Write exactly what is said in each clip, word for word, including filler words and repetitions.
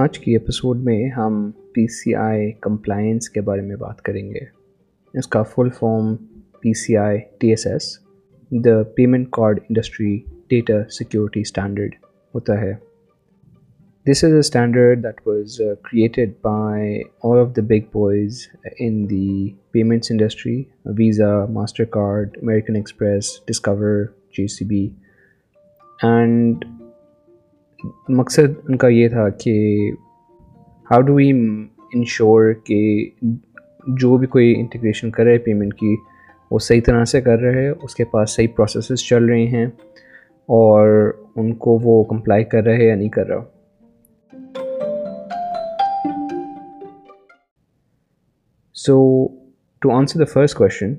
آج کی ایپیسوڈ میں ہم پی سی آئی کمپلائنس کے بارے میں بات کریں گے. اس کا full form P C I D S S the payment card industry data security standard ہوتا ہے. This is a standard that was created by all of the big boys in the payments industry: Visa, Mastercard, American Express, Discover, J C B. And مقصد ان کا یہ تھا کہ how do we ensure کہ جو بھی کوئی انٹیگریشن کر رہے پیمنٹ کی وہ صحیح طرح سے کر رہے, اس کے پاس صحیح پروسیسز چل رہے ہیں اور ان کو وہ کمپلائی کر رہے یا نہیں کر رہا. So to answer the first question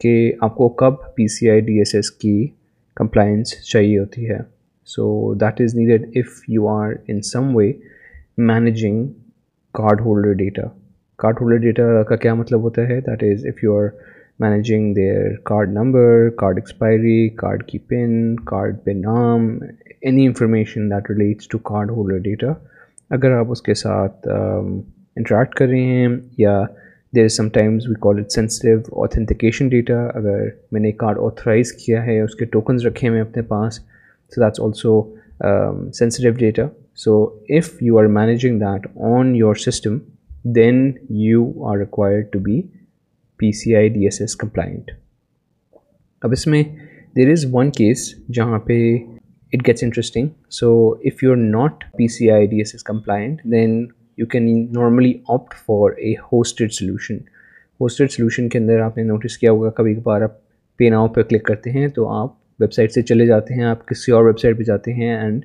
کہ آپ کو کب P C I D S S کی کمپلائنس چاہیے ہوتی ہے, so that is needed if you are in some way managing cardholder data. Cardholder data کا کیا مطلب ہوتا ہے, that is if you are managing their card number, card expiry, card کی pin, card پہ نام, any information that relates to cardholder data. اگر آپ اس کے ساتھ interact کر رہے ہیں, یا there is sometimes we call it sensitive authentication data, اگر میں نے card authorize کیا ہے, اس کے tokens رکھے ہیں اپنے پاس, so that's also um, sensitive data. So if you are managing that on your system, then you are required to be P C I D S S compliant. Ab isme there is one case jahan pe it gets interesting. So if you're not P C I D S S compliant, then you can normally opt for a hosted solution. Hosted solution ke andar aapne notice kiya hoga kabhi kabhi aap pay now pe click karte hain to aap website سے چلے جاتے ہیں, آپ کسی اور web site پہ جاتے ہیں, اینڈ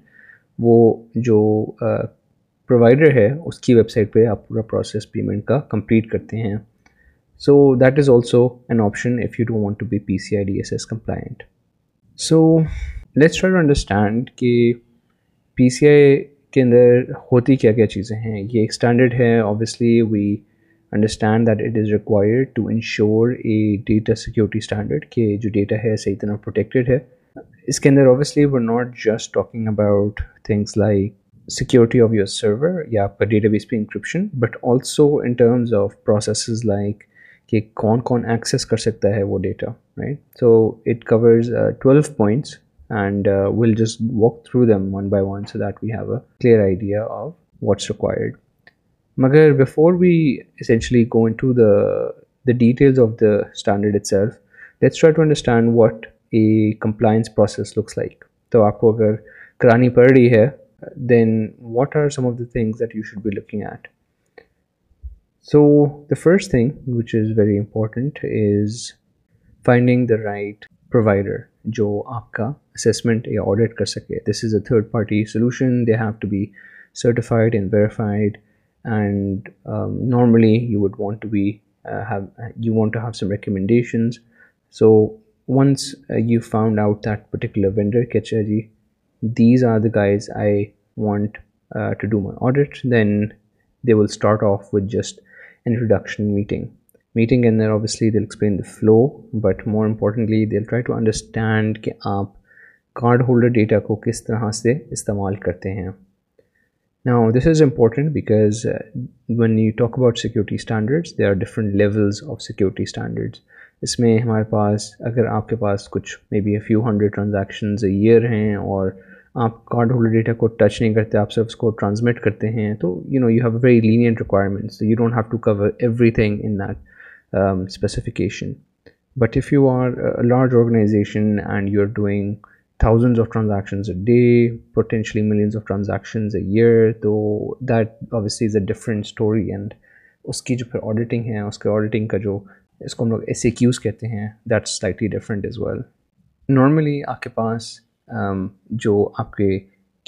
وہ جو پرووائڈر ہے اس کی ویب سائٹ پہ آپ پورا پروسیس پیمنٹ کا کمپلیٹ کرتے ہیں. So that is also an option if you do want to be P C I D S S compliant. So let's try to understand کہ پی سی آئی کے اندر ہوتی کیا کیا چیزیں ہیں. یہ ایک اسٹینڈرڈ ہے, obviously we understand that it is required to ensure a data security standard کہ جو ڈیٹا ہے صحیح طرح protected ہے. اس کے اندر obviously we're not just talking about things like security of your server یا آپ کا ڈیٹا بیس پہ encryption, but also in terms of processes like کہ کون کون ایکسیس کر سکتا ہے وہ data, right. So it covers twelve points and we'll just walk through them one by one so that we have a clear idea of what's required. مگر before we essentially go into the the details of the standard itself, let's try to understand what a compliance process looks like. تو آپ کو اگر کرانی پڑ رہی ہے, then what are some of the things that you should be looking at. So the first thing which is very important is finding the right provider جو آپ کا اسیسمنٹ یا آڈٹ کر سکے. This is a third party solution, they have to be certified and verified. And um, normally you would want to be uh, have you want to have some recommendations. So once uh, you found out that particular vendor, Ketchaji, these are the guys I want uh, to do my audit, then they will start off with just an introduction meeting. Meeting and then obviously they'll explain the flow, but more importantly they'll try to understand ke aap cardholder data ko kis tarah se istemal karte hain. Now this is important because uh, when you talk about security standards, there are different levels of security standards. اس میں ہمارے پاس اگر آپ کے پاس کچھ may be a few hundred transactions a year ہیں اور آپ کارڈ ہولڈر ڈیٹا کو ٹچ نہیں کرتے, آپ صرف اس کو ٹرانسمٹ کرتے ہیں, تو you know you have very lenient requirements, you don't have to cover everything in that specification. But if you are large organisation and you are doing thousands of transactions a day, potentially millions of transactions a year, though that obviously is a different story. And uski jo phir auditing hai, uske auditing ka jo isko hum log S A Qs kehte hain, that's slightly different as well. Normally aapke paas um, jo aapke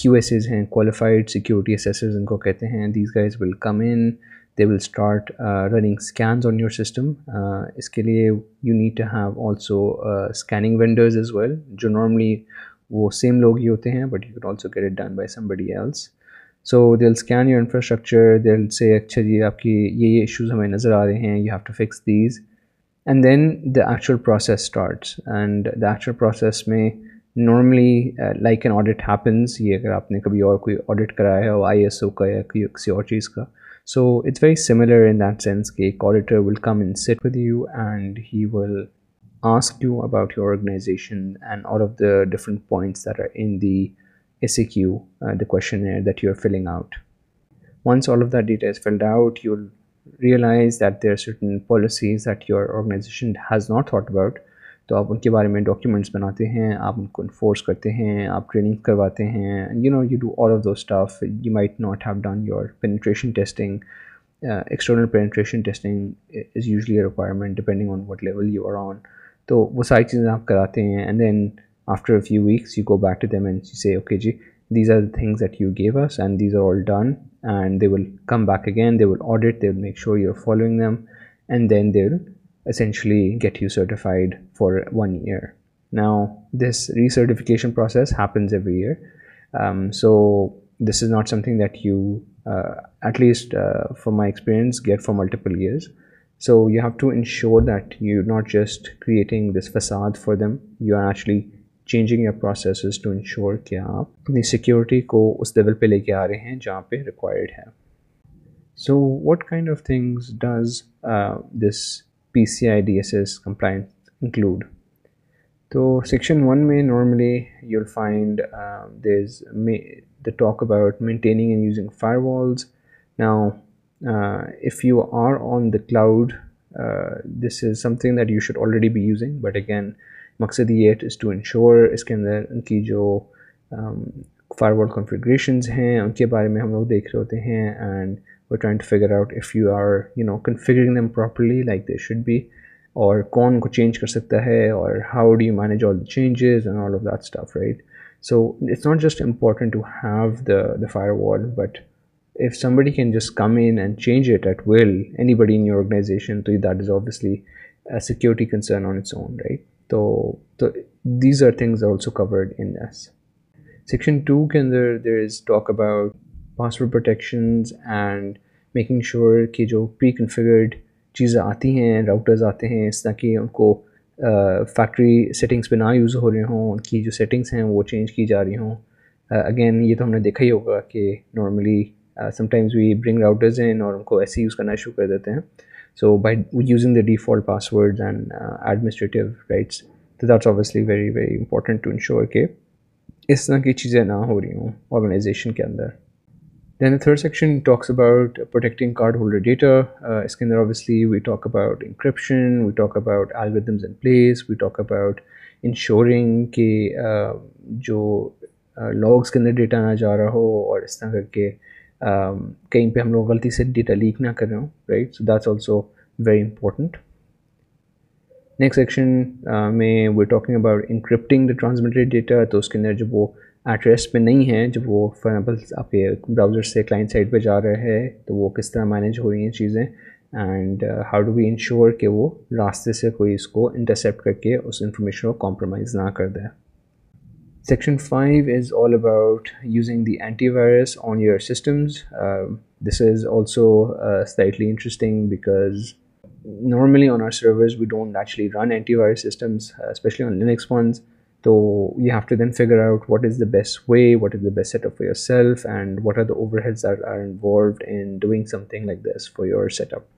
Q S As hain, qualified security assessors inko kehte hain, these guys will come in, they will start uh, running scans on your system. Uh, iske liye you need to have also uh, scanning vendors as well, jo normally وہ same لوگ ہی ہوتے ہیں, but you can also get it done by somebody else. So they will scan your infrastructure, they will say اچھا جی آپ کی یہ یہ ایشوز ہمیں نظر آ رہے ہیں, you have to fix these, and then the actual process starts. And the actual process میں normally uh, like an audit happens, یہ اگر آپ نے کبھی اور کوئی audit کرایا ہو آئی ایس او کا یا کسی اور چیز کا, so it's very similar in that sense کہ ایک auditor will come and sit with you and he will ask you about your organization and all of the different points that are in the S A Q, uh, the questionnaire that you're filling out. Once all of that data is filled out, you'll realize that there are certain policies that your organization has not thought about. تو آپ ان کے بارے میں documents بناتے ہیں, آپ ان کو enforce کرتے ہیں, آپ ٹریننگ کرواتے ہیں, you know you do all of do staff. You might not have done your penetration testing. External penetration testing is usually a requirement depending on what level you are on. تو وہ ساری چیزیں آپ کراتے ہیں, and then after a few weeks you go back to them and you say okay جی, these are the things that you gave us and these are all done, and they will come back again, they will audit, they will make sure you are following them, and then they will essentially get you certified for one year. Now, this recertification process happens every year. Um, so this is not something that you, uh, at least uh, from my experience, get for multiple years. So you have to ensure that you're not just creating this facade for them. You are actually changing your processes to ensure کہ آپ اپنی security کو اس level پہ لے کے آ رہے ہیں جہاں پہ required ہے. So what kind of things does uh, this P C I D S S compliance include? So section one may normally you'll find uh, there's may, the talk about maintaining and using firewalls. Now uh, if you are on the cloud, uh, this is something that you should already be using, but again مقصد یہ is to ensure اس کے اندر ان کی جو firewall configurations ہیں ان کے بارے میں ہم لوگ دیکھ رہے ہوتے ہیں, and we're trying to figure out if you are, you know, configuring them properly like they should be, or kaun ko change kar sakta hai, or how do you manage all the changes and all of that stuff, right? So it's not just important to have the the firewall, but if somebody can just come in and change it at will, anybody in your organization, to that is obviously a security concern on its own, right? So, so these are things also covered in this section two. Can there there is talk about password protections and making sure کہ جو پری configured چیزیں آتی ہیں, routers آتے ہیں اس طرح کہ ان کو فیکٹری سیٹنگس پہ نہ یوز ہو رہے ہوں, ان کی جو سیٹنگس ہیں وہ چینج کی جا رہی ہوں. اگین یہ تو ہم نے دیکھا ہی ہوگا کہ normally sometimes we bring routers in اور ان کو ایسے یوز کرنا شروع کر دیتے ہیں. So by using the default passwords and administrative rights, تو that's obviously very very important to ensure کہ اس طرح کی چیزیں نہ ہو رہی ہوں آرگنائزیشن کے اندر. Then the third section talks about protecting cardholder data. Uh, iske andar obviously we talk about encryption, we talk about algorithms in place, we talk about ensuring ke uh, jo uh, logs ke andar data na ja raha ho aur is tarah ke um, kahin pe hum log galti se data leak na kar rahe ho, right? So that's also very important. Next section uh, mein we're talking about encrypting the transmitted data. To uske andar jo wo at rest میں نہیں ہیں, جب وہ for example آپ کے browser سے client side پہ جا رہا ہے تو وہ کس طرح مینیج ہو رہی ہیں چیزیں, and how do we ensure کہ وہ راستے سے کوئی اس کو انٹرسیپٹ کر کے اس انفارمیشن کو کمپرومائز نہ کر دے. Section five is all about using the antivirus on your systems. This is also slightly interesting because normally on our servers we don't actually run antivirus systems, especially on Linux ones. So you have to then figure out what is the best way, what is the best setup for yourself, and what are the overheads that are involved in doing something like this for your setup.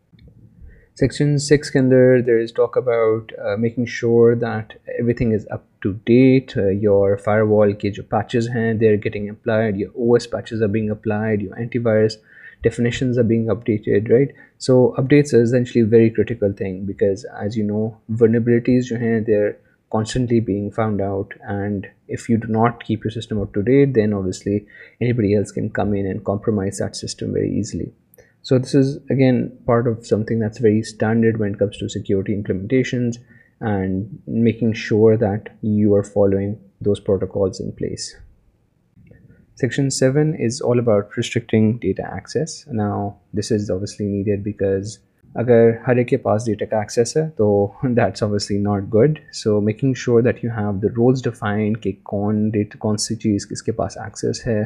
Section six, there, there is talk about uh, making sure that everything is up to date. Uh, your firewall ke jo patches hain, they're getting applied, your O S patches are being applied, your antivirus definitions are being updated, right? So updates are essentially a very critical thing because, as you know, vulnerabilities jo hain, they're constantly being found out, and if you do not keep your system up to date, then obviously anybody else can come in and compromise that system very easily. So this is again part of something that's very standard when it comes to security implementations and making sure that you are following those protocols in place. Section seven is all about restricting data access. Now this is obviously needed because اگر ہر ایک کے پاس data کا access ہے تو that's obviously not good. So making sure that you have the rules defined کہ کون data کون سی چیز کس کے پاس ایکسیس ہے,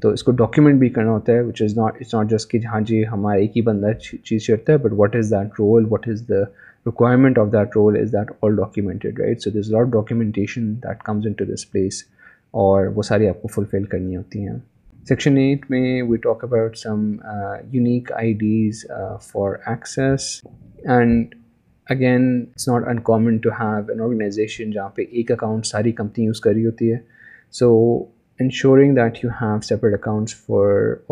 تو اس کو ڈاکیومنٹ بھی کرنا ہوتا ہے, which is not it's not just کہ ہاں جی ہمارا ایک ہی بندہ چیز کرتا ہے, but what is that role, what is the requirement of that role is that all documented, right? So there's a lot of documentation that comes into this place اور وہ ساری آپ کو fulfill کرنی ہوتی ہیں. Section eight may we talk about some uh, unique I Ds uh, for access, and again it's not uncommon to have an organization jahan pe ek account sari company use kar rahi hoti hai, so ensuring that you have separate accounts for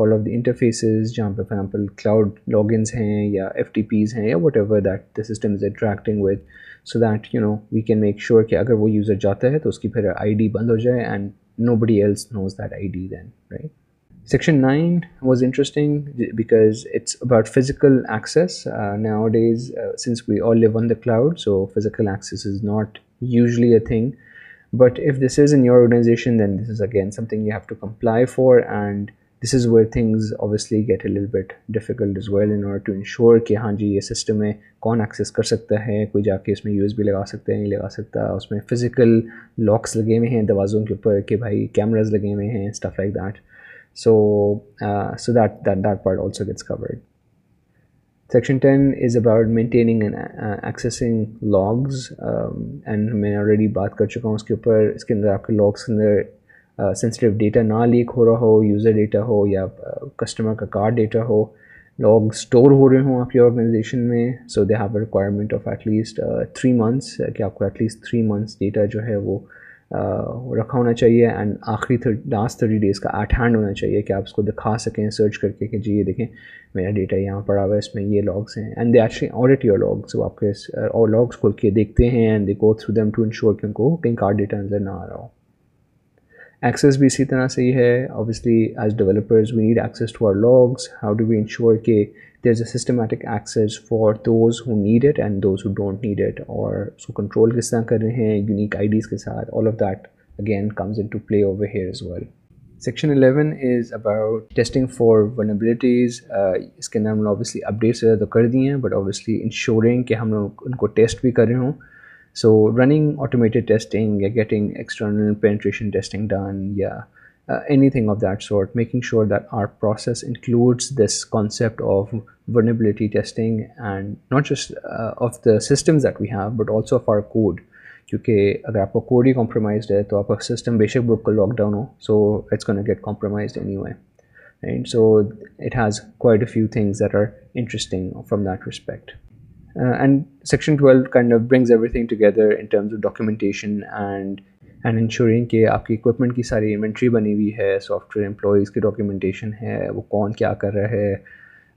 all of the interfaces jahan pe for example cloud logins hain ya F T Ps hain ya whatever that the system is interacting with, so that you know we can make sure ki agar wo user jata hai to uski phir I D band ho jaye and nobody else knows that I D then, right? Section nine was interesting because it's about physical access. Uh, nowadays, uh, since we all live on the cloud, so physical access is not usually a thing. But if this is in your organization, then this is again something you have to comply for. And this is where things obviously get a little bit difficult as well in order to ensure कि हाँ जी ये system में कौन access कर सकता है, कोई जाके इसमें U S B लगा सकता है, नहीं लगा सकता, उसमें physical locks लगे हुए हैं दरवाज़ों के ऊपर कि भाई cameras लगे हुए हैं, stuff like that. So, uh, so that, that, that part also gets covered. Section ten is about maintaining and uh, accessing logs. Um, and मैं already बात कर चुका हूँ उसके ऊपर, इसके अंदर आपके logs के अंदर sensitive data ना leak हो रहा हो, user data हो या customer का card data हो, logs store हो रहे हों आपकी organization में. So they have a requirement of at least uh, three months कि आपको at least three months data जो है वो رکھا ہونا چاہیے, اینڈ آخری لاسٹ تھرٹی ڈیز کا ایٹ ہینڈ ہونا چاہیے کہ آپ اس کو دکھا سکیں سرچ کر کے کہ جی یہ دیکھیں میرا ڈیٹا یہاں پڑا ہوا ہے, اس میں یہ لاگس ہیں, and they actually audit your logs. وہ آپ کے اور لاگس کھول کے دیکھتے ہیں and they go through them to ensure کہ ان کو کہیں کارڈ ڈیٹا نظر نہ آ رہا ہو. ایکسیس بھی اسی طرح سے ہی ہے. Obviously as developers we need access to our logs. How do we ensure کہ there is a systematic access for those who need it and those who don't need it, اور اس کو کنٹرول کس طرح کر رہے ہیں یونیک آئی ڈیز کے ساتھ. All of that again comes into play over here as well. Section eleven is about testing for vulnerabilities. اس کے اندر ہم نے اوبیسلی اپڈیٹس وغیرہ تو کر دی ہیں, بٹ اوبیسلی انشورنگ کہ ہم لوگ ان کو ٹیسٹ بھی کر رہے ہوں. So running automated testing, yeah, getting external penetration testing done, yeah, uh, anything of that sort, making sure that our process includes this concept of vulnerability testing, and not just uh, of the systems that we have, but also of our code. Because if your code is compromised, then your system basically will lock down ho, so it's going to get compromised anyway. Right? So it has quite a few things that are interesting from that respect. Uh, and section twelve kind of brings everything together in terms of documentation and and ensuring कि आपकी equipment की सारी inventory बनी हुई है, software employees की documentation है, वो कौन क्या कर रहा है,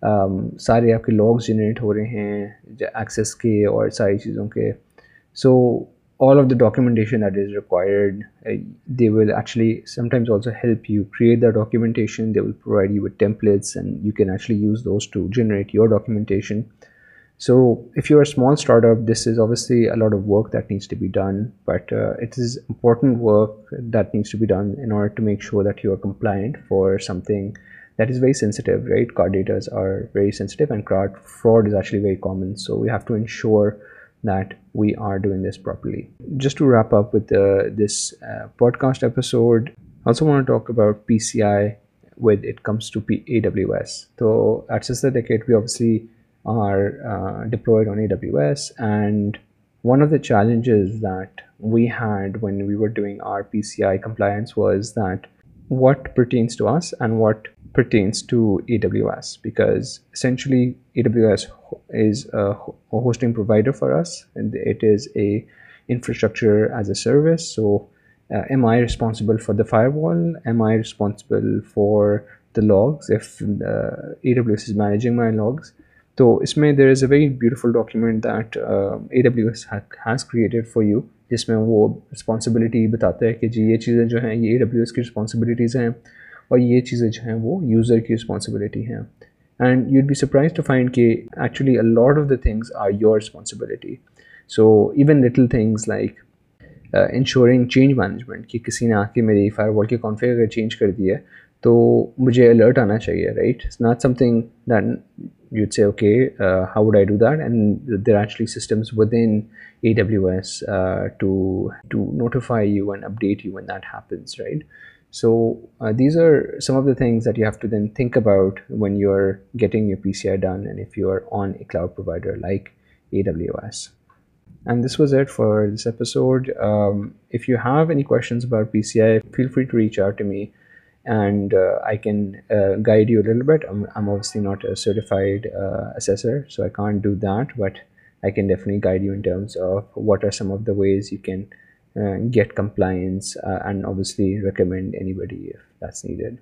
um, सारे आपके logs generate हो रहे हैं access के और सारी चीज़ों के. So all of the documentation that is required, uh, they will actually sometimes also help you create the documentation. They will provide you with templates and you can actually use those to generate your documentation. So if you're a small startup, this is obviously a lot of work that needs to be done, but uh, it is important work that needs to be done in order to make sure that you are compliant for something that is very sensitive, right? Card data are very sensitive and card fraud is actually very common. So we have to ensure that we are doing this properly. Just to wrap up with uh, this uh, podcast episode, I also want to talk about P C I when it comes to A W S. So at Sister Decade, we obviously are uh, deployed on A W S, and one of the challenges that we had when we were doing our P C I compliance was that what pertains to us and what pertains to A W S, because essentially A W S is a hosting provider for us and it is a infrastructure as a service. So uh, am I responsible for the firewall? Am I responsible for the logs if the A W S is managing my logs? So isme there is a very beautiful document that uh, A W S ha has created for you, jisme wo responsibility batata hai ki ji ye cheeze jo hain ye A W S ki responsibilities hain aur ye cheeze jo hain wo user ki responsibility hain, and you'd be surprised to find ki actually a lot of the things are your responsibility. So even little things like uh, ensuring change management ki kisi ne aake meri firewall ki config agar change kar di hai تو مجھے alert آنا چاہیے, right. It's not something that you'd say okay how would I do that, and there are actually systems within a W S to to notify you and update you when that happens, right. So these are some of the things that you have to then think about when you are getting your P C I done and if you are on a cloud provider like A W S. And this was it for this episode. Um, if you have any questions about P C I, feel free to reach out to me, and uh, I can uh, guide you a little bit. I'm, I'm obviously not a certified uh, assessor, so I can't do that, but I can definitely guide you in terms of what are some of the ways you can uh, get compliance uh, and obviously recommend anybody if that's needed.